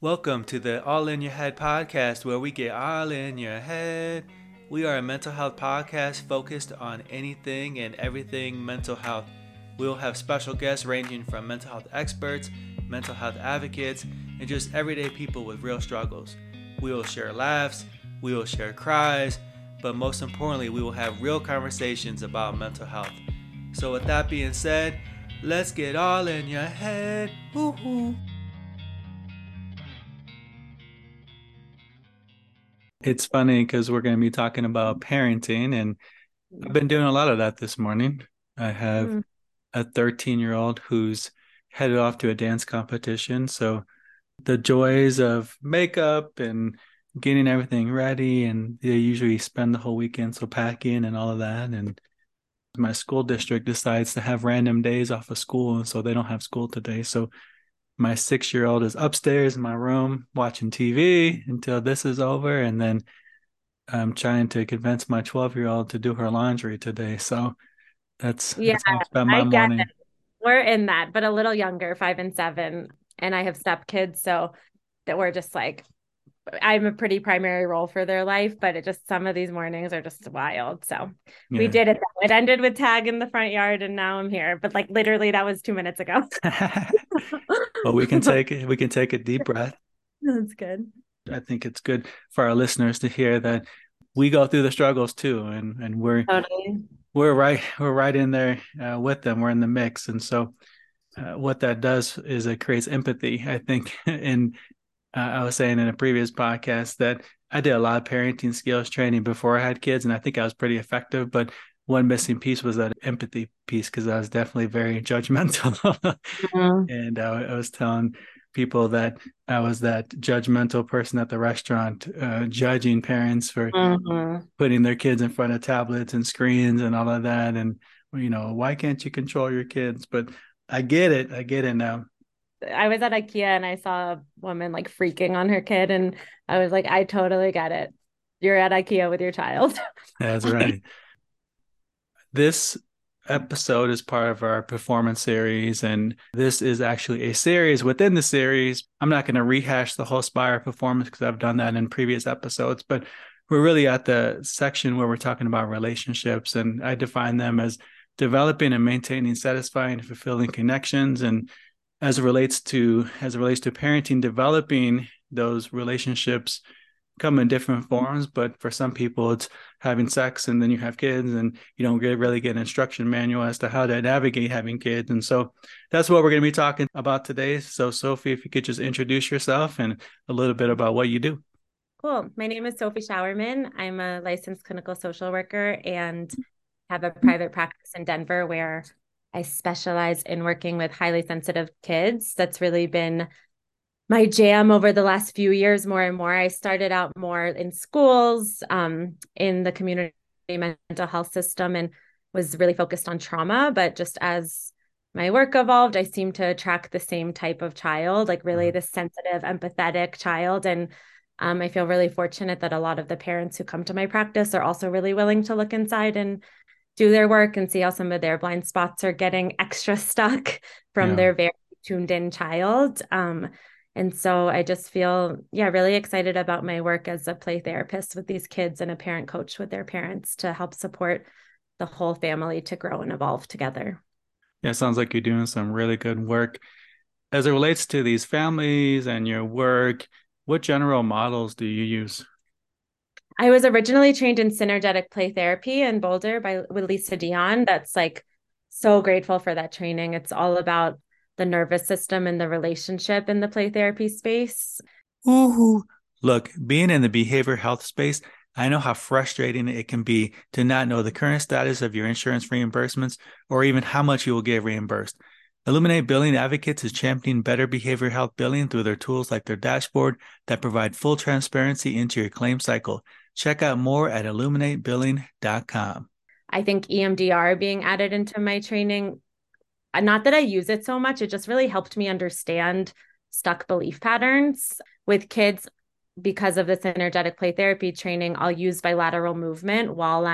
Welcome to the All In Your Head podcast, where we get all in your head. We are a mental health podcast focused on anything and everything mental health. We'll have special guests ranging from mental health experts, mental health advocates, and just everyday people with real struggles. We will share laughs, we will share cries, but most importantly, we will have real conversations about mental health. So with that being said, let's get all in your head. Woo-hoo. It's funny because we're going to be talking about parenting, and I've been doing a lot of that this morning. I have a 13-year-old who's headed off to a dance competition. So the joys of makeup and getting everything ready, and they usually spend the whole weekend so packing and all of that. And my school district decides to have random days off of school, and so they don't have school today. So my 6-year-old is upstairs in my room watching TV until this is over. And then I'm trying to convince my 12-year-old to do her laundry today. So that's been my morning. It. We're in that, but a little younger, 5 and 7. And I have stepkids. So that we're just like, I'm a pretty primary role for their life, but it just, some of these mornings are just wild. So We did it. It ended with tag in the front yard, and now I'm here. But like literally that was 2 minutes ago. Well, we can take a deep breath. That's good. I think it's good for our listeners to hear that we go through the struggles too, and we're totally. we're right in there with them. We're in the mix, and so what that does is it creates empathy. I think, and I was saying in a previous podcast that I did a lot of parenting skills training before I had kids, and I think I was pretty effective, but one missing piece was that empathy piece, because I was definitely very judgmental. Mm-hmm. And I was telling people that I was that judgmental person at the restaurant, judging parents for putting their kids in front of tablets and screens and all of that. And, you know, why can't you control your kids? But I get it now. I was at IKEA and I saw a woman like freaking on her kid, and I was like, I totally get it. You're at IKEA with your child. That's right. This episode is part of our performance series, and this is actually a series within the series. I'm not going to rehash the whole Spire performance because I've done that in previous episodes, but we're really at the section where we're talking about relationships, and I define them as developing and maintaining satisfying and fulfilling connections. And as it relates to parenting, developing those relationships come in different forms, but for some people it's having sex and then you have kids and you don't really get an instruction manual as to how to navigate having kids. And so that's what we're going to be talking about today. So Sophie, if you could just introduce yourself and a little bit about what you do. Cool. My name is Sophie Schauermann. I'm a licensed clinical social worker and have a private practice in Denver where I specialize in working with highly sensitive kids. That's really been my jam over the last few years, more and more. I started out more in schools, in the community mental health system, and was really focused on trauma. But just as my work evolved, I seemed to attract the same type of child, like really this sensitive, empathetic child. And I feel really fortunate that a lot of the parents who come to my practice are also really willing to look inside and do their work and see how some of their blind spots are getting extra stuck from their very tuned in child. And so I just feel, really excited about my work as a play therapist with these kids and a parent coach with their parents to help support the whole family to grow and evolve together. Yeah, sounds like you're doing some really good work. As it relates to these families and your work, what general models do you use? I was originally trained in synergetic play therapy in Boulder with Lisa Dion. That's like so grateful for that training. It's all about the nervous system and the relationship in the play therapy space. Ooh, look, being in the behavioral health space, I know how frustrating it can be to not know the current status of your insurance reimbursements or even how much you will get reimbursed. Illuminate Billing Advocates is championing better behavioral health billing through their tools like their dashboard that provide full transparency into your claim cycle. Check out more at illuminatebilling.com. I think EMDR being added into my training, not that I use it so much, it just really helped me understand stuck belief patterns with kids. Because of this energetic play therapy training, I'll use bilateral movement while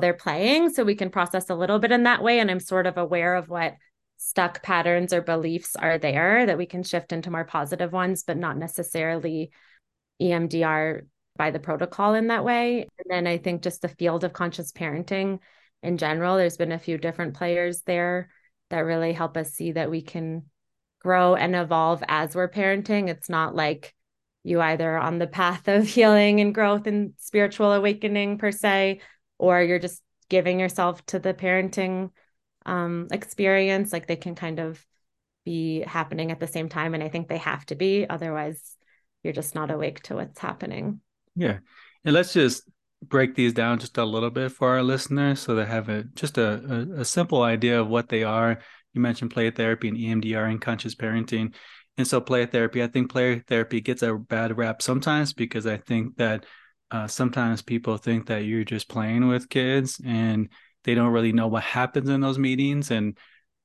they're playing, so we can process a little bit in that way. And I'm sort of aware of what stuck patterns or beliefs are there that we can shift into more positive ones, but not necessarily EMDR by the protocol in that way. And then I think just the field of conscious parenting in general, there's been a few different players there that really help us see that we can grow and evolve as we're parenting. It's not like you either on the path of healing and growth and spiritual awakening per se, or you're just giving yourself to the parenting experience. Like they can kind of be happening at the same time. And I think they have to be, otherwise you're just not awake to what's happening. Yeah. And let's just break these down just a little bit for our listeners so they have a simple idea of what they are. You mentioned play therapy and EMDR and conscious parenting. And so play therapy, I think play therapy gets a bad rap sometimes because I think that sometimes people think that you're just playing with kids and they don't really know what happens in those meetings. And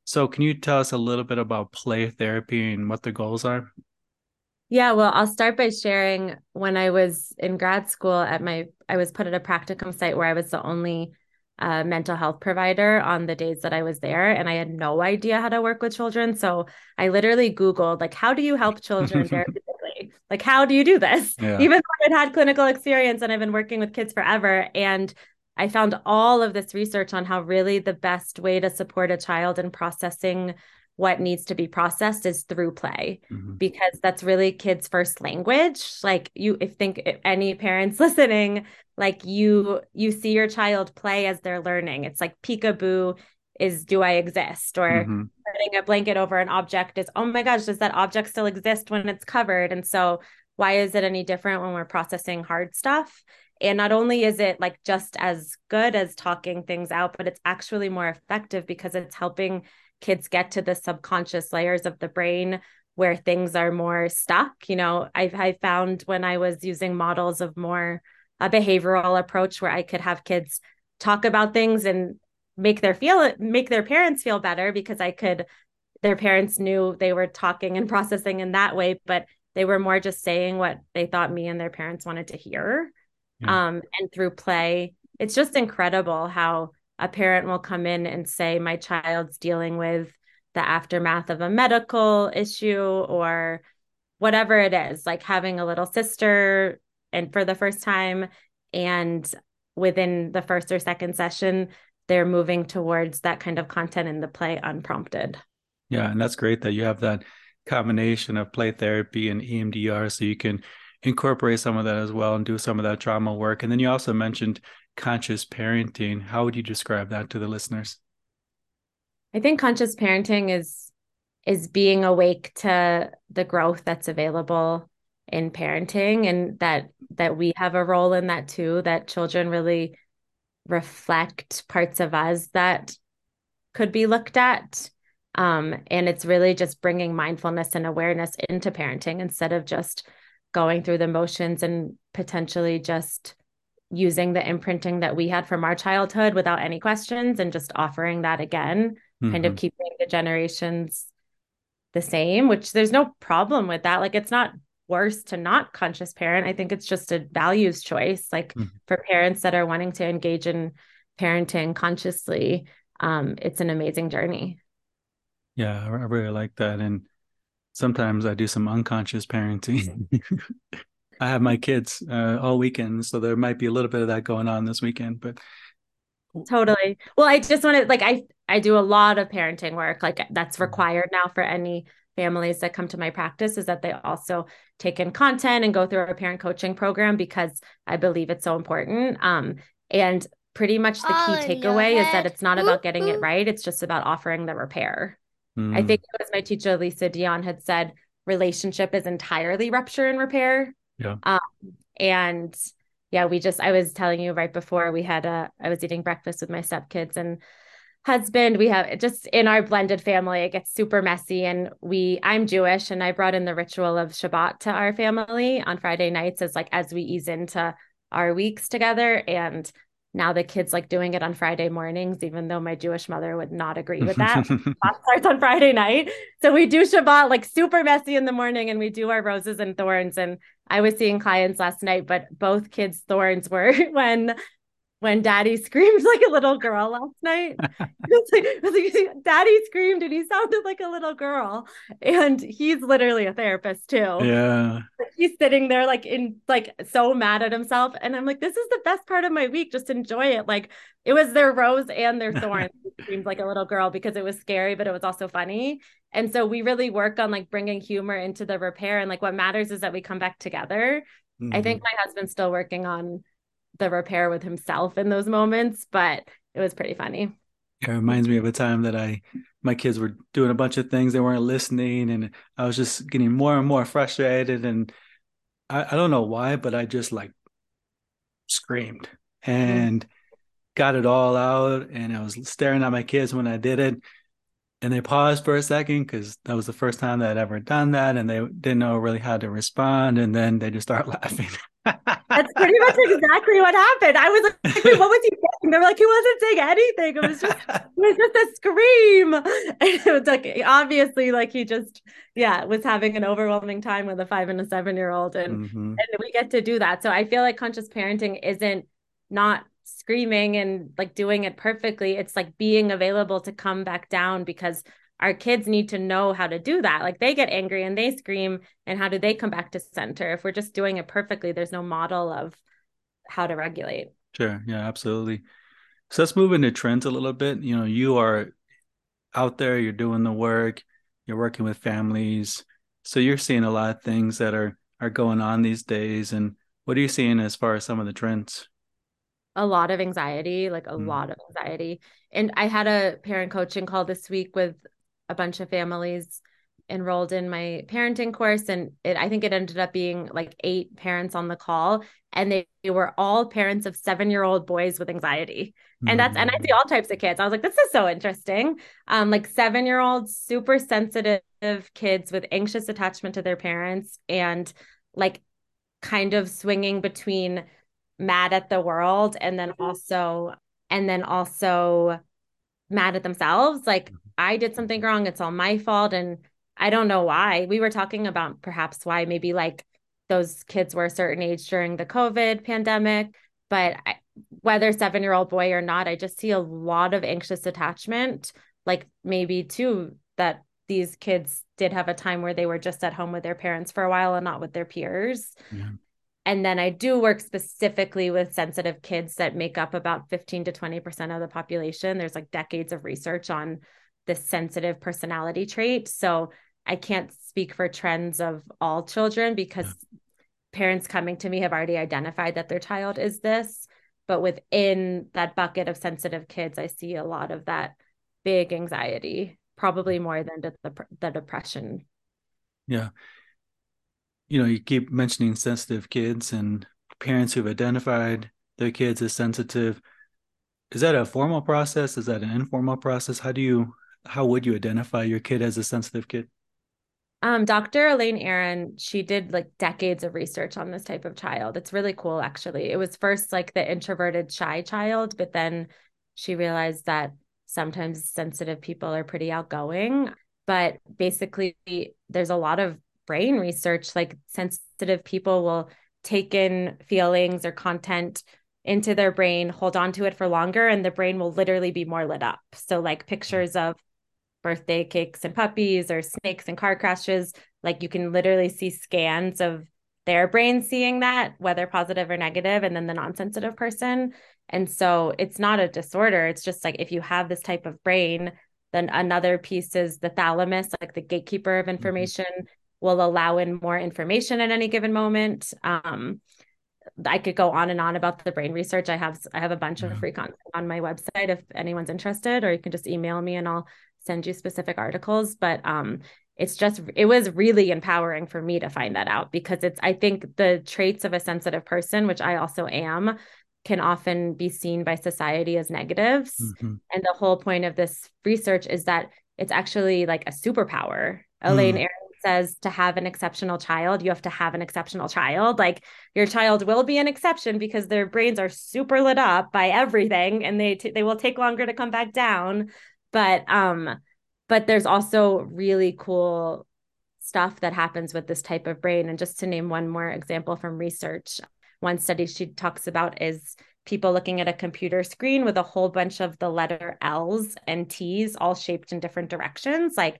so can you tell us a little bit about play therapy and what the goals are? Yeah, well, I'll start by sharing when I was in grad school I was put at a practicum site where I was the only mental health provider on the days that I was there. And I had no idea how to work with children. So I literally Googled, like, how do you help children therapeutically? Like, how do you do this? Yeah. Even though I'd had clinical experience and I've been working with kids forever. And I found all of this research on how really the best way to support a child in processing what needs to be processed is through play, because that's really kids' first language. Like if any parents listening, like you see your child play as they're learning. It's like peekaboo is, do I exist? Or putting a blanket over an object is, oh my gosh, does that object still exist when it's covered? And so why is it any different when we're processing hard stuff? And not only is it like just as good as talking things out, but it's actually more effective because it's helping kids get to the subconscious layers of the brain where things are more stuck. You know, I found when I was using models of more a behavioral approach where I could have kids talk about things and make their parents feel better because their parents knew they were talking and processing in that way, but they were more just saying what they thought me and their parents wanted to hear. Yeah. And through play, it's just incredible how a parent will come in and say, my child's dealing with the aftermath of a medical issue or whatever it is, like having a little sister and for the first time. And within the first or second session, they're moving towards that kind of content in the play unprompted. Yeah. And that's great that you have that combination of play therapy and EMDR so you can incorporate some of that as well and do some of that trauma work. And then you also mentioned conscious parenting. How would you describe that to the listeners? I think conscious parenting is being awake to the growth that's available in parenting, and that we have a role in that too, that children really reflect parts of us that could be looked at. And it's really just bringing mindfulness and awareness into parenting instead of just going through the motions and potentially just using the imprinting that we had from our childhood without any questions and just offering that again, kind of keeping the generations the same, which there's no problem with that. Like, it's not worse to not conscious parent. I think it's just a values choice, like for parents that are wanting to engage in parenting consciously. It's an amazing journey. Yeah, I really like that. And sometimes I do some unconscious parenting. I have my kids all weekend, so there might be a little bit of that going on this weekend. But totally. Well, I just want to I do a lot of parenting work. Like, that's required now for any families that come to my practice, is that they also take in content and go through a parent coaching program, because I believe it's so important. And pretty much the key takeaway is that it's not about getting it right. It's just about offering the repair. I think it was my teacher, Lisa Dion, had said relationship is entirely rupture and repair. Yeah. And yeah, I was telling you right before we had I was eating breakfast with my stepkids and husband. We have just in our blended family, it gets super messy. And I'm Jewish, and I brought in the ritual of Shabbat to our family on Friday nights as we ease into our weeks together. And now the kids like doing it on Friday mornings, even though my Jewish mother would not agree with that. Shabbat starts on Friday night. So we do Shabbat like super messy in the morning, and we do our roses and thorns. And I was seeing clients last night, but both kids' thorns were when when Daddy screamed like a little girl last night. It was like, Daddy screamed and he sounded like a little girl. And he's literally a therapist too. Yeah. He's sitting there like so mad at himself. And I'm like, this is the best part of my week. Just enjoy it. Like it was their rose and their thorn. It screamed like a little girl because it was scary, but it was also funny. And so we really worked on like bringing humor into the repair. And like, what matters is that we come back together. Mm-hmm. I think my husband's still working on the repair with himself in those moments, but it was pretty funny. It reminds me of a time that my kids were doing a bunch of things. They weren't listening. And I was just getting more and more frustrated. And I don't know why, but I just like screamed and got it all out. And I was staring at my kids when I did it. And they paused for a second because that was the first time that I'd ever done that. And they didn't know really how to respond. And then they just start laughing. That's pretty much exactly what happened. I was like, wait, what was he saying? They were like, he wasn't saying anything. It was just a scream. And it was like, obviously, like he just, was having an overwhelming time with a 5- and 7-year-old. And, and we get to do that. So I feel like conscious parenting isn't not screaming and like doing it perfectly. It's like being available to come back down because our kids need to know how to do that. Like they get angry and they scream, and how do they come back to center? If we're just doing it perfectly, there's no model of how to regulate. Sure. Yeah, absolutely. So let's move into trends a little bit. You know, you are out there, you're doing the work, you're working with families. So you're seeing a lot of things that are going on these days. And what are you seeing as far as some of the trends? A lot of anxiety, like a lot of anxiety. And I had a parent coaching call this week with a bunch of families enrolled in my parenting course. And I think it ended up being like 8 parents on the call, and they were all parents of 7-year-old boys with anxiety. And I see all types of kids. I was like, this is so interesting. Like 7-year-old, super sensitive kids with anxious attachment to their parents and like kind of swinging between mad at the world and then also mad at themselves. Like I did something wrong. It's all my fault. And I don't know why. We were talking about perhaps why maybe like those kids were a certain age during the COVID pandemic, but whether 7-year-old boy or not, I just see a lot of anxious attachment, like maybe too, that these kids did have a time where they were just at home with their parents for a while and not with their peers. Yeah. And then I do work specifically with sensitive kids that make up about 15 to 20% of the population. There's like decades of research on this sensitive personality trait. So I can't speak for trends of all children because parents coming to me have already identified that their child is this. But within that bucket of sensitive kids, I see a lot of that big anxiety, probably more than the depression. Yeah. You know, you keep mentioning sensitive kids and parents who've identified their kids as sensitive. Is that a formal process? Is that an informal process? How would you identify your kid as a sensitive kid? Dr. Elaine Aron, she did like decades of research on this type of child. It's really cool, actually. It was first like the introverted shy child, but then she realized that sometimes sensitive people are pretty outgoing. But basically, there's a lot of brain research, like sensitive people will take in feelings or content into their brain, hold on to it for longer, and the brain will literally be more lit up. So like pictures of birthday cakes and puppies or snakes and car crashes, like you can literally see scans of their brain seeing that, whether positive or negative, and then the non-sensitive person. And so it's not a disorder. It's just like if you have this type of brain, then another piece is the thalamus, like the gatekeeper of information, will allow in more information at any given moment. I could go on and on about the brain research. I have a bunch of free content on my website if anyone's interested, or you can just email me and I'll send you specific articles. But it was really empowering for me to find that out because I think the traits of a sensitive person, which I also am, can often be seen by society as negatives. And the whole point of this research is that it's actually like a superpower. Elaine Aron says to have an exceptional child, you have to have an exceptional child. Like your child will be an exception because their brains are super lit up by everything, and they will take longer to come back down. But there's also really cool stuff that happens with this type of brain. And just to name one more example from research, one study she talks about is people looking at a computer screen with a whole bunch of the letter L's and T's all shaped in different directions, like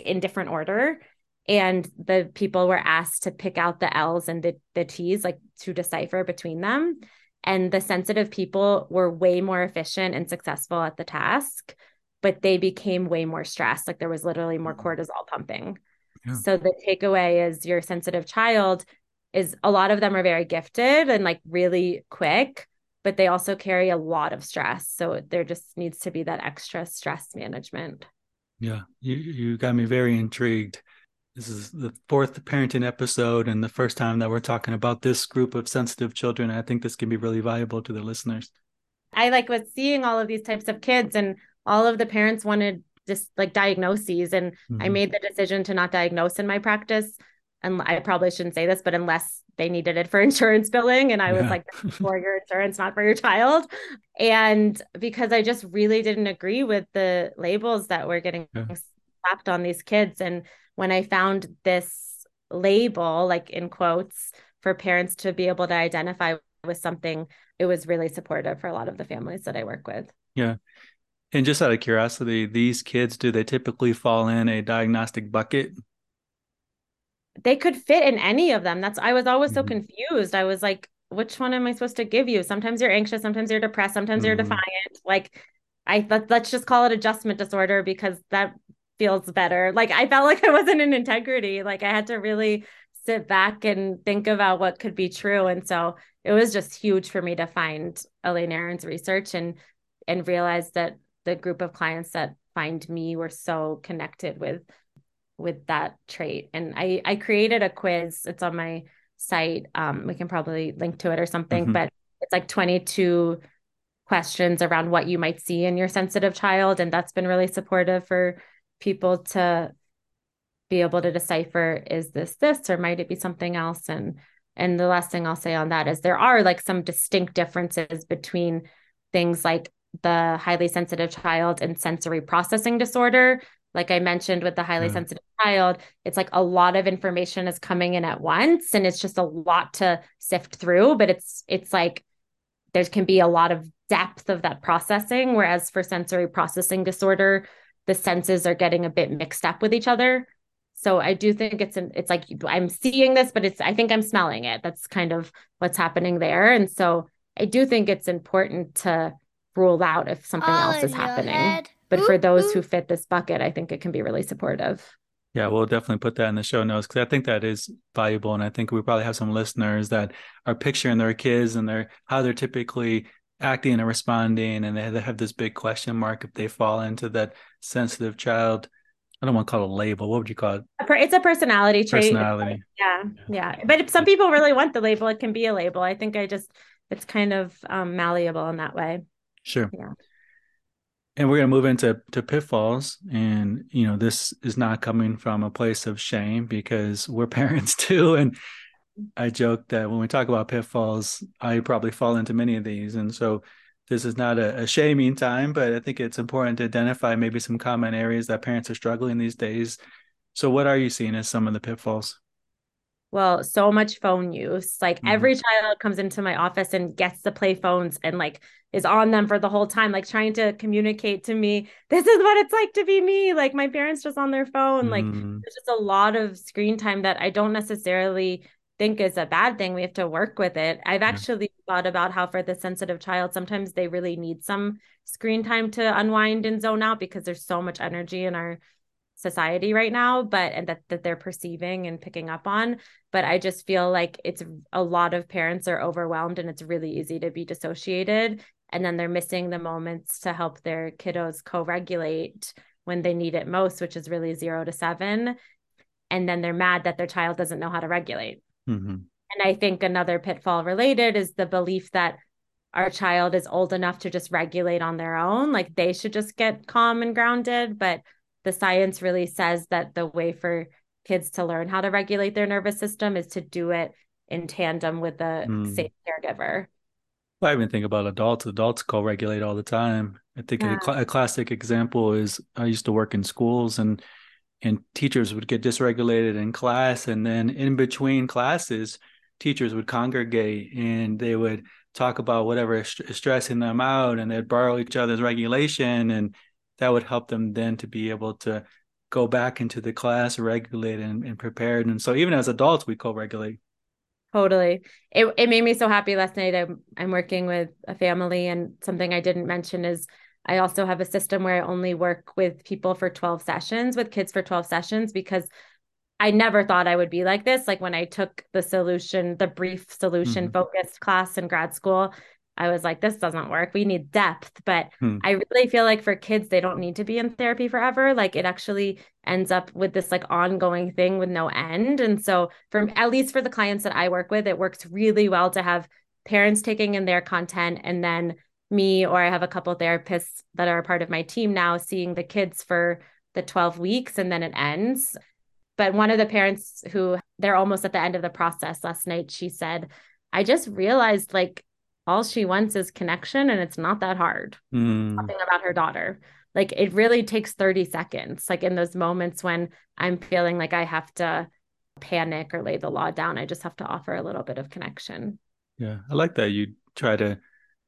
in different order. And the people were asked to pick out the L's and the T's, like to decipher between them. And the sensitive people were way more efficient and successful at the task, but they became way more stressed. Like there was literally more cortisol pumping. Yeah. So the takeaway is your sensitive child is, a lot of them are very gifted and like really quick, but they also carry a lot of stress. So there just needs to be that extra stress management. Yeah. You got me very intrigued. This is the fourth parenting episode and the first time that we're talking about this group of sensitive children. I think this can be really valuable to the listeners. I was seeing all of these types of kids and all of the parents wanted just diagnoses. And I made the decision to not diagnose in my practice. And I probably shouldn't say this, but unless they needed it for insurance billing. And I was like, that's for your insurance, not for your child. And because I just really didn't agree with the labels that were getting slapped on these kids. And when I found this label, like in quotes, for parents to be able to identify with something, it was really supportive for a lot of the families that I work with. Yeah. And just out of curiosity, these kids, do they typically fall in a diagnostic bucket? They could fit in any of them. I was always so confused. I was like, which one am I supposed to give you? Sometimes you're anxious, sometimes you're depressed, sometimes you're defiant. Let's just call it adjustment disorder because that feels better. I felt like I wasn't in integrity. I had to really sit back and think about what could be true. And so it was just huge for me to find Elaine Aron's research and realize that the group of clients that find me were so connected with that trait. And I created a quiz. It's on my site. We can probably link to it or something, but it's 22 questions around what you might see in your sensitive child. And that's been really supportive for people to be able to decipher, is this, or might it be something else? And the last thing I'll say on that is there are some distinct differences between things like the highly sensitive child and sensory processing disorder. Like I mentioned with the highly sensitive child, it's a lot of information is coming in at once and it's just a lot to sift through, but it's there can be a lot of depth of that processing. Whereas for sensory processing disorder, the senses are getting a bit mixed up with each other. So I do think it's I'm seeing this, but I think I'm smelling it. That's kind of what's happening there. And so I do think it's important to rule out if something else is happening. But for those who fit this bucket, I think it can be really supportive. Yeah, we'll definitely put that in the show notes because I think that is valuable. And I think we probably have some listeners that are picturing their kids and how they're typically acting and responding. And they have this big question mark if they fall into that sensitive child. I don't want to call it a label. What would you call it? It's a personality trait. Personality. Yeah. But if some people really want the label, it can be a label. I think it's kind of malleable in that way. Sure. Yeah. And we're going to move into pitfalls. And, this is not coming from a place of shame because we're parents too. And I joke that when we talk about pitfalls, I probably fall into many of these. And so this is not a shaming time, but I think it's important to identify maybe some common areas that parents are struggling these days. So what are you seeing as some of the pitfalls? Well, so much phone use. Every child comes into my office and gets the play phones and is on them for the whole time, trying to communicate to me, this is what it's like to be me. My parents just on their phone. There's just a lot of screen time that I don't necessarily think is a bad thing. We have to work with it. I've actually thought about how for the sensitive child, sometimes they really need some screen time to unwind and zone out because there's so much energy in our society right now, that they're perceiving and picking up on. But I just feel it's a lot of parents are overwhelmed and it's really easy to be dissociated. And then they're missing the moments to help their kiddos co-regulate when they need it most, which is really 0 to 7. And then they're mad that their child doesn't know how to regulate. And I think another pitfall related is the belief that our child is old enough to just regulate on their own. They should just get calm and grounded, but the science really says that the way for kids to learn how to regulate their nervous system is to do it in tandem with a safe caregiver. Well, I even think about adults. Adults co-regulate all the time. I think a classic example is I used to work in schools and teachers would get dysregulated in class. And then in between classes, teachers would congregate and they would talk about whatever is stressing them out, and they'd borrow each other's regulation, and that would help them then to be able to go back into the class regulated and prepared. And so even as adults, we co-regulate. Totally. It made me so happy last night. I'm working with a family, and something I didn't mention is I also have a system where I only work with people for 12 sessions, with kids for 12 sessions, because I never thought I would be like this. Like when I took the brief solution focused class in grad school, I was like, this doesn't work. We need depth. But I really feel like for kids, they don't need to be in therapy forever. Like it actually ends up with this like ongoing thing with no end. And so at least for the clients that I work with, it works really well to have parents taking in their content, and then me, or I have a couple therapists that are a part of my team now, seeing the kids for the 12 weeks and then it ends. But one of the parents who they're almost at the end of the process last night, she said, I just realized like, all she wants is connection, and it's not that hard. Something about her daughter. Like it really takes 30 seconds. Like in those moments when I'm feeling like I have to panic or lay the law down, I just have to offer a little bit of connection. Yeah. I like that you try to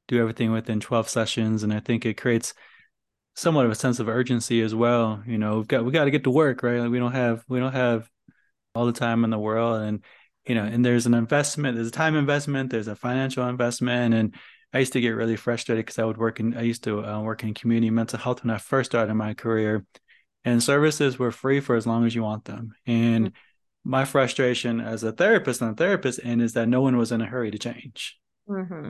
do everything within 12 sessions. And I think it creates somewhat of a sense of urgency as well. You know, we got to get to work, right? Like we don't have all the time in the world. And you know, and there's an investment, there's a time investment, there's a financial investment. And I used to get really frustrated because I used to work in community mental health when I first started my career, and services were free for as long as you want them. And my frustration as a therapist on the therapist end is that no one was in a hurry to change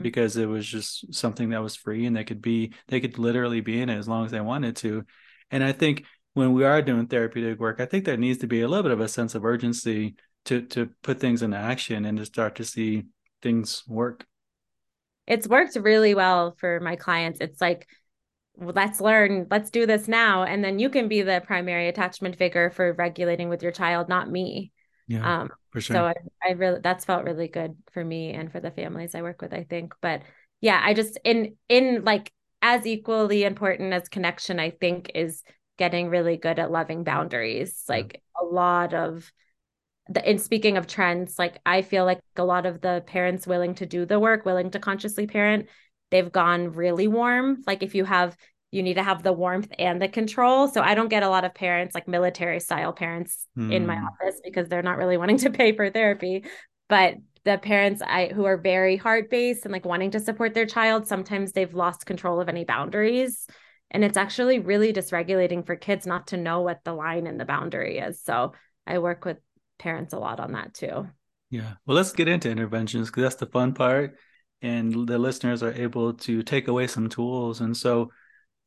because it was just something that was free, and they could literally be in it as long as they wanted to. And I think when we are doing therapeutic work, I think there needs to be a little bit of a sense of urgency to put things into action and to start to see things work. It's worked really well for my clients. It's like, well, let's learn, let's do this now. And then you can be the primary attachment figure for regulating with your child, not me. Yeah, for sure. So that's felt really good for me and for the families I work with, I think. But yeah, I just, in like as equally important as connection, I think is getting really good at loving boundaries. Like a lot of, and speaking of trends, like I feel like a lot of the parents willing to do the work, willing to consciously parent, they've gone really warm. Like if you need to have the warmth and the control. So I don't get a lot of parents, like military style parents in my office, because they're not really wanting to pay for therapy. But the parents who are very heart-based and like wanting to support their child, sometimes they've lost control of any boundaries. And it's actually really dysregulating for kids not to know what the line and the boundary is. So I work with parents a lot on that too. Yeah. Well, let's get into interventions because that's the fun part. And the listeners are able to take away some tools. And so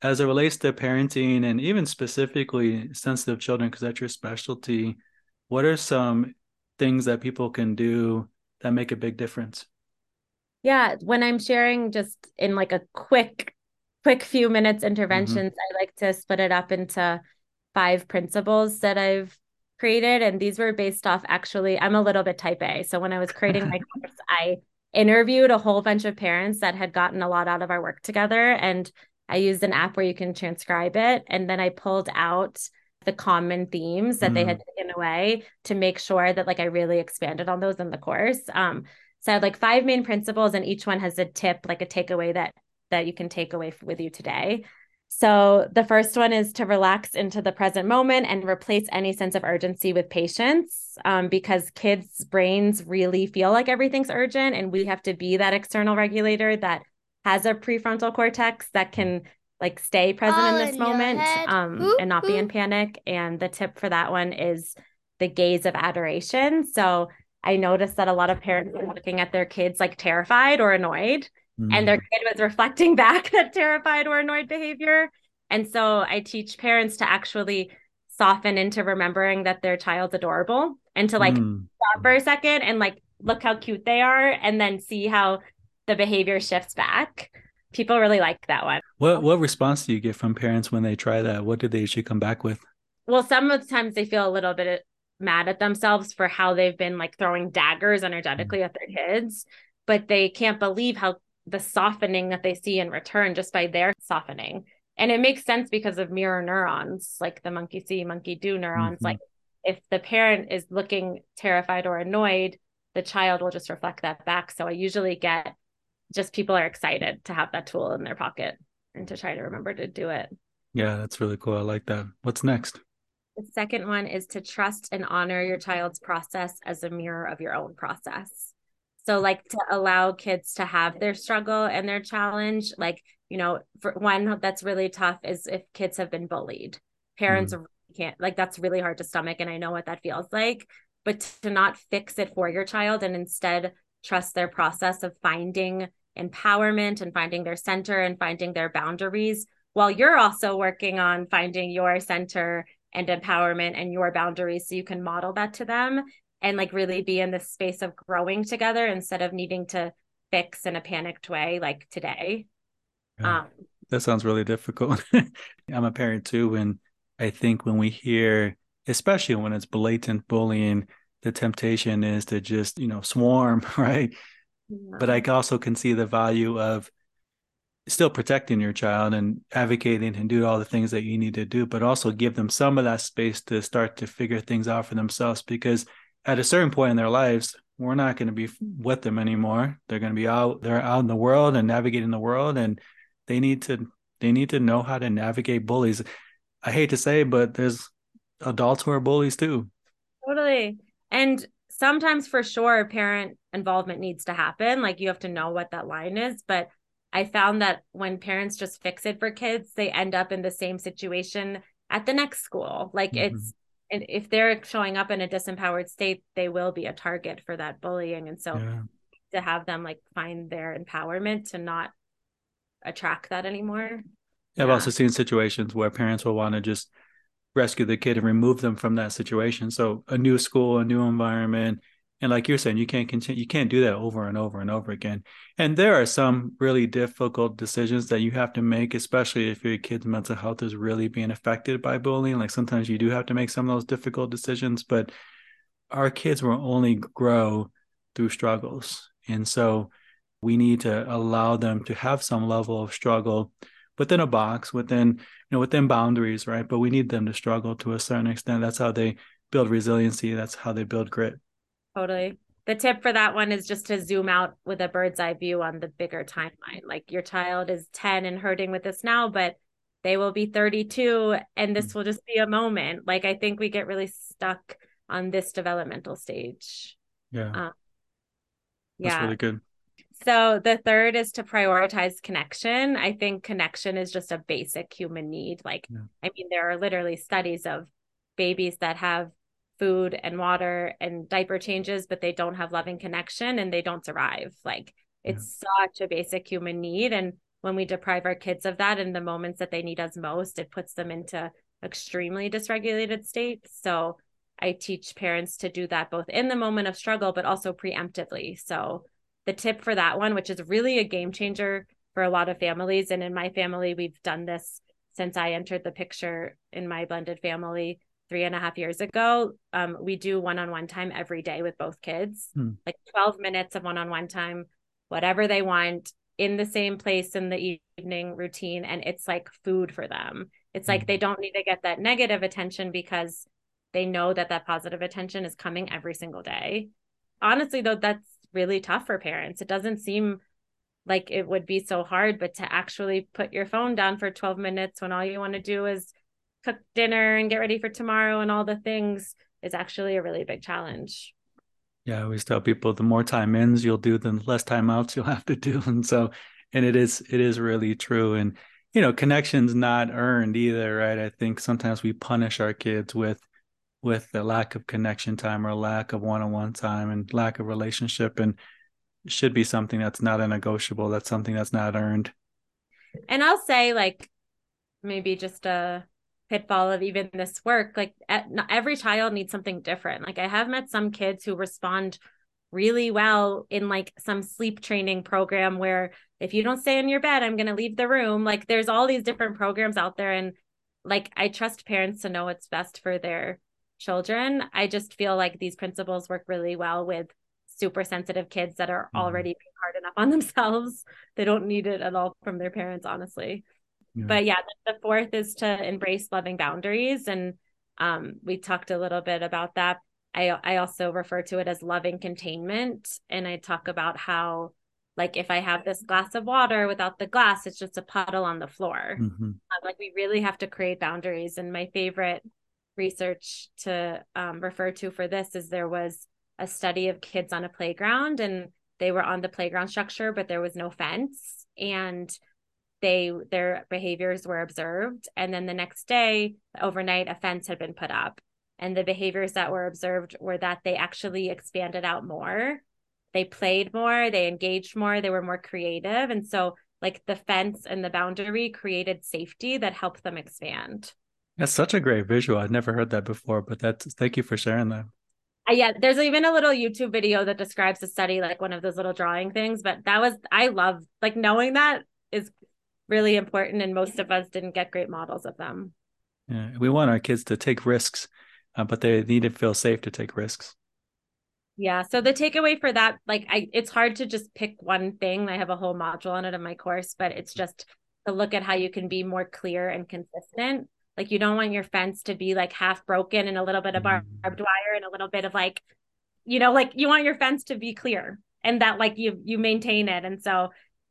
as it relates to parenting and even specifically sensitive children, because that's your specialty, what are some things that people can do that make a big difference? Yeah. When I'm sharing just in like a quick few minutes interventions, I like to split it up into 5 principles that I've created. And these were based off, actually, I'm a little bit type A. So when I was creating my course, I interviewed a whole bunch of parents that had gotten a lot out of our work together. And I used an app where you can transcribe it. And then I pulled out the common themes that they had taken away to make sure that like I really expanded on those in the course. So I had like 5 main principles, and each one has a tip, like a takeaway that you can take away with you today. So the first one is to relax into the present moment and replace any sense of urgency with patience, because kids' brains really feel like everything's urgent, and we have to be that external regulator that has a prefrontal cortex that can like stay present in this moment and not be in panic. And the tip for that one is the gaze of adoration. So I noticed that a lot of parents are looking at their kids like terrified or annoyed. And their kid was reflecting back that terrified or annoyed behavior. And so I teach parents to actually soften into remembering that their child's adorable, and to like stop for a second and like, look how cute they are, and then see how the behavior shifts back. People really like that one. What response do you get from parents when they try that? What do they usually come back with? Well, sometimes they feel a little bit mad at themselves for how they've been like throwing daggers energetically at their kids, but they can't believe how the softening that they see in return just by their softening. And it makes sense because of mirror neurons, like the monkey see, monkey do neurons. Like if the parent is looking terrified or annoyed, the child will just reflect that back. So I usually get just people are excited to have that tool in their pocket and to try to remember to do it. Yeah, that's really cool. I like that. What's next? The second one is to trust and honor your child's process as a mirror of your own process. So like to allow kids to have their struggle and their challenge. Like, you know, for one that's really tough is if kids have been bullied, parents can't, like, that's really hard to stomach. And I know what that feels like, but to not fix it for your child and instead trust their process of finding empowerment and finding their center and finding their boundaries while you're also working on finding your center and empowerment and your boundaries, so you can model that to them and like really be in this space of growing together instead of needing to fix in a panicked way like today. Yeah. That sounds really difficult. I'm a parent too, and I think when we hear, especially when it's blatant bullying, the temptation is to just, you know, swarm, right? Yeah. But I also can see the value of still protecting your child and advocating and do all the things that you need to do, but also give them some of that space to start to figure things out for themselves, because at a certain point in their lives, we're not going to be with them anymore. They're going to be out, they're out in the world and navigating the world, and they need to know how to navigate bullies. I hate to say, but there's adults who are bullies too. Totally. And sometimes for sure, parent involvement needs to happen. Like you have to know what that line is, but I found that when parents just fix it for kids, they end up in the same situation at the next school. Like it's, and if they're showing up in a disempowered state, they will be a target for that bullying. And so to have them like find their empowerment to not attract that anymore. I've also seen situations where parents will want to just rescue the kid and remove them from that situation. So a new school, a new environment. And like you're saying, you can't continue, you can't do that over and over and over again. And there are some really difficult decisions that you have to make, especially if your kid's mental health is really being affected by bullying. Like sometimes you do have to make some of those difficult decisions, but our kids will only grow through struggles. And so we need to allow them to have some level of struggle within a box, within boundaries, right? But we need them to struggle to a certain extent. That's how they build resiliency. That's how they build grit. Totally. The tip for that one is just to zoom out with a bird's eye view on the bigger timeline. Like your child is 10 and hurting with this now, but they will be 32 and this will just be a moment. Like, I think we get really stuck on this developmental stage. Yeah. That's really good. So the third is to prioritize connection. I think connection is just a basic human need. Like, I mean, there are literally studies of babies that have food and water and diaper changes, but they don't have loving connection and they don't survive. Like it's such a basic human need. And when we deprive our kids of that in the moments that they need us most, it puts them into extremely dysregulated states. So I teach parents to do that both in the moment of struggle, but also preemptively. So the tip for that one, which is really a game changer for a lot of families. And in my family, we've done this since I entered the picture in my blended family 3.5 years ago. We do one-on-one time every day with both kids, like 12 minutes of one-on-one time, whatever they want, in the same place in the evening routine. And it's like food for them. It's like they don't need to get that negative attention because they know that that positive attention is coming every single day. Honestly, though, that's really tough for parents. It doesn't seem like it would be so hard, but to actually put your phone down for 12 minutes when all you want to do is cook dinner and get ready for tomorrow and all the things is actually a really big challenge. Yeah, I always tell people the more time ins you'll do, the less time outs you'll have to do. And so, and it is really true. And, you know, connection's not earned either, right? I think sometimes we punish our kids with the lack of connection time or lack of one-on-one time and lack of relationship, and it should be something that's not a negotiable. That's something that's not earned. And I'll say, like, maybe just a pitfall of even this work, like every child needs something different. Like I have met some kids who respond really well in like some sleep training program where if you don't stay in your bed, I'm going to leave the room. Like there's all these different programs out there. And like, I trust parents to know what's best for their children. I just feel like these principles work really well with super sensitive kids that are already hard enough on themselves. They don't need it at all from their parents, honestly. Yeah. But yeah, the fourth is to embrace loving boundaries. And we talked a little bit about that. I also refer to it as loving containment. And I talk about how Like if I have this glass of water, without the glass, it's just a puddle on the floor. Mm-hmm. Like we really have to create boundaries. And my favorite research to refer to for this is there was a study of kids on a playground, and they were on the playground structure, but there was no fence, and their behaviors were observed. And then the next day, overnight, a fence had been put up. And the behaviors that were observed were that they actually expanded out more. They played more, they engaged more, they were more creative. And so like the fence and the boundary created safety that helped them expand. That's such a great visual. I'd never heard that before, but thank you for sharing that. Yeah, there's even a little YouTube video that describes the study, like one of those little drawing things. But I love, like, knowing that is really important. And most of us didn't get great models of them. Yeah, we want our kids to take risks, but they need to feel safe to take risks. Yeah. So the takeaway for that, like, it's hard to just pick one thing. I have a whole module on it in my course, but it's just to look at how you can be more clear and consistent. Like you don't want your fence to be like half broken and a little bit of barbed wire and a little bit of like, you know, like you want your fence to be clear and that like you maintain it. And so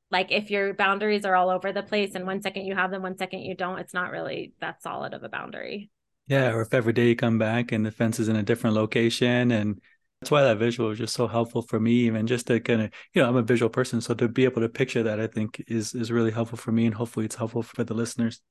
like if your boundaries are all over the place and one second you have them, one second you don't, it's not really that solid of a boundary. Yeah. Or if every day you come back and the fence is in a different location. And that's why that visual is just so helpful for me, even just to kind of, you know, I'm a visual person. So to be able to picture that, I think is really helpful for me. And hopefully it's helpful for the listeners.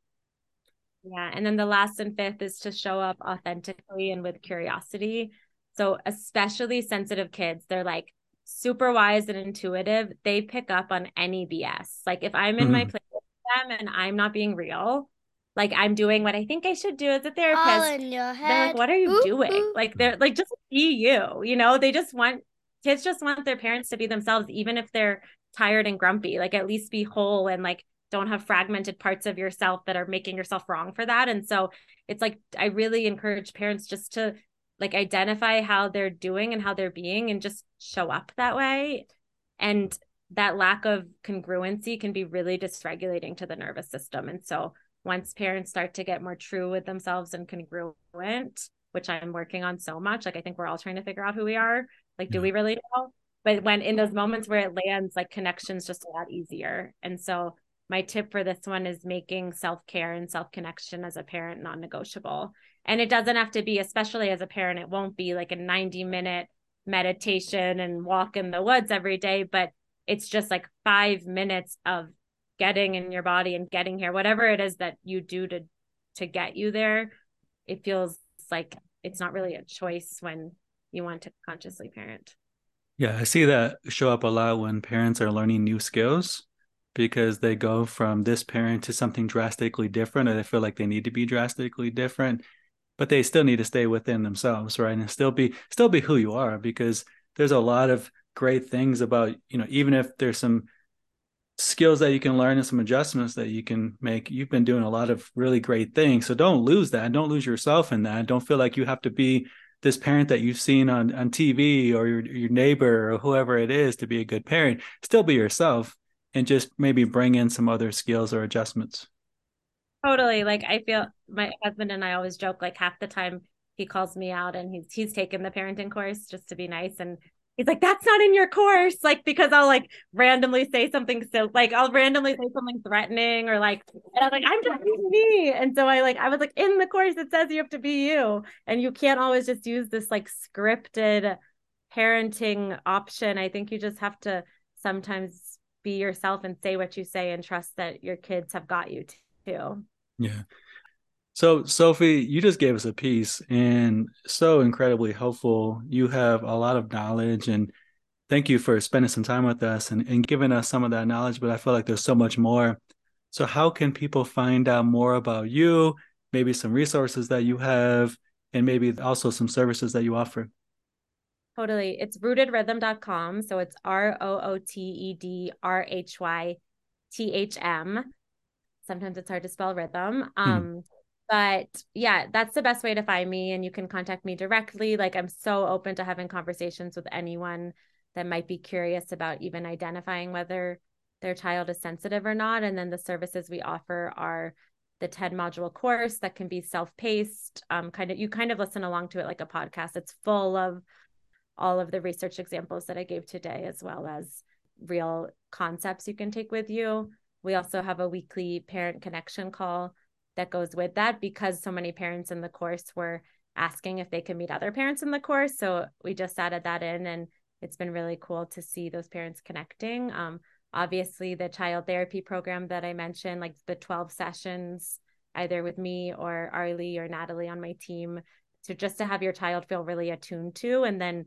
Yeah. And then the last and fifth is to show up authentically and with curiosity. So especially sensitive kids, they're like super wise and intuitive. They pick up on any BS. Like if I'm in my place with them and I'm not being real, like I'm doing what I think I should do as a therapist. All in your head. They're like, what are you doing? Like they're like, just be you know, they just want, kids just want their parents to be themselves, even if they're tired and grumpy, like at least be whole and like don't have fragmented parts of yourself that are making yourself wrong for that. And so it's like, I really encourage parents just to like identify how they're doing and how they're being and just show up that way. And that lack of congruency can be really dysregulating to the nervous system. And so once parents start to get more true with themselves and congruent, which I'm working on so much, like I think we're all trying to figure out who we are. Like, do we really know? But when in those moments where it lands, like connection's just a lot easier. And so my tip for this one is making self-care and self-connection as a parent non-negotiable. And it doesn't have to be, especially as a parent, it won't be like a 90-minute meditation and walk in the woods every day, but it's just like 5 minutes of getting in your body and getting here, whatever it is that you do to get you there. It feels like it's not really a choice when you want to consciously parent. Yeah, I see that show up a lot when parents are learning new skills because they go from this parent to something drastically different, or they feel like they need to be drastically different, but they still need to stay within themselves, right? And still be who you are, because there's a lot of great things about, you know, even if there's some skills that you can learn and some adjustments that you can make, you've been doing a lot of really great things. So don't lose that. Don't lose yourself in that. Don't feel like you have to be this parent that you've seen on TV or your neighbor or whoever it is to be a good parent. Still be yourself and just maybe bring in some other skills or adjustments. Totally. Like I feel my husband and I always joke, like half the time he calls me out and he's taken the parenting course just to be nice. And he's like, that's not in your course. Like, because I'll like randomly say something. So like, I'll randomly say something threatening or like, and I'm like, I'm just being me. And so I was like in the course, it says you have to be you, and you can't always just use this like scripted parenting option. I think you just have to sometimes be yourself and say what you say and trust that your kids have got you too. Yeah. So Sophie, you just gave us a piece and so incredibly helpful. You have a lot of knowledge, and thank you for spending some time with us and giving us some of that knowledge, but I feel like there's so much more. So how can people find out more about you, maybe some resources that you have, and maybe also some services that you offer? Totally. It's rootedrhythm.com. So it's ROOTEDRHYTHM. Sometimes it's hard to spell rhythm. But yeah, that's the best way to find me. And you can contact me directly. Like I'm so open to having conversations with anyone that might be curious about even identifying whether their child is sensitive or not. And then the services we offer are the 10 module course that can be self-paced. You listen along to it like a podcast. It's full of all of the research examples that I gave today, as well as real concepts you can take with you. We also have a weekly parent connection call that goes with that, because so many parents in the course were asking if they could meet other parents in the course. So we just added that in, and it's been really cool to see those parents connecting. Obviously the child therapy program that I mentioned, like the 12 sessions, either with me or Arlie or Natalie on my team. So just to have your child feel really attuned to, and then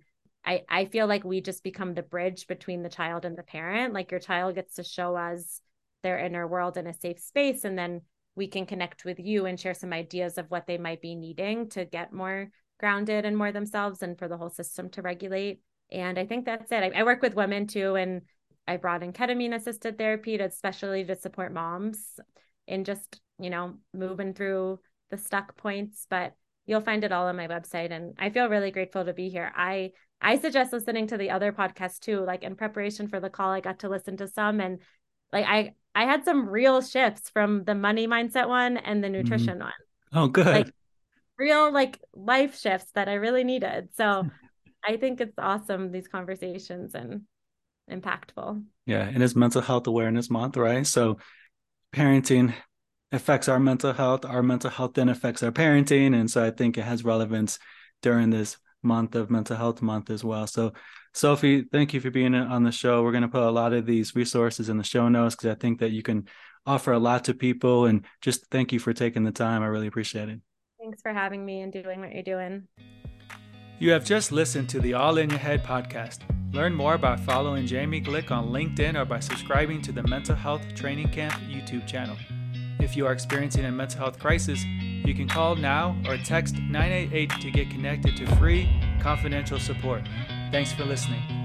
I feel like we just become the bridge between the child and the parent. Like your child gets to show us their inner world in a safe space, and then we can connect with you and share some ideas of what they might be needing to get more grounded and more themselves, and for the whole system to regulate. And I think that's it. I work with women too, and I brought in ketamine assisted therapy to especially to support moms in just, you know, moving through the stuck points. But you'll find it all on my website, and I feel really grateful to be here. I suggest listening to the other podcasts too. Like in preparation for the call, I got to listen to some, and like I had some real shifts from the money mindset one and the nutrition one. Oh, good. Like real like life shifts that I really needed. So I think it's awesome, these conversations, and impactful. Yeah. And it's Mental Health Awareness Month, right? So parenting affects our mental health then affects our parenting. And so I think it has relevance during this month of Mental Health Month as well. So Sophie, thank you for being on the show. We're going to put a lot of these resources in the show notes, because I think that you can offer a lot to people, and just thank you for taking the time. I really appreciate it. Thanks for having me and doing what you're doing. You have just listened to the All in Your Head podcast. Learn more by following Jamie Glick on LinkedIn or by subscribing to the Mental Health Training Camp YouTube channel. If you are experiencing a mental health crisis, you can call now or text 988 to get connected to free, confidential support. Thanks for listening.